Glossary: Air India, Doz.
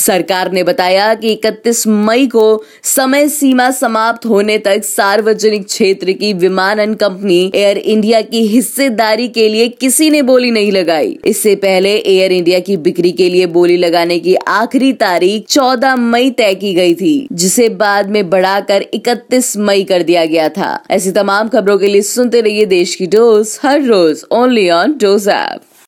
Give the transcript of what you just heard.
सरकार ने बताया कि 31 मई को समय सीमा समाप्त होने तक सार्वजनिक क्षेत्र की विमानन कंपनी एयर इंडिया की हिस्सेदारी के लिए किसी ने बोली नहीं लगाई। इससे पहले एयर इंडिया की बिक्री के लिए बोली लगाने की आखिरी तारीख 14 मई तय की गई थी, जिसे बाद में बढ़ाकर 31 मई कर दिया गया था। ऐसी तमाम खबरों के लिए सुनते रहिए देश की डोज हर रोज, ओनली ऑन डोज ऐप।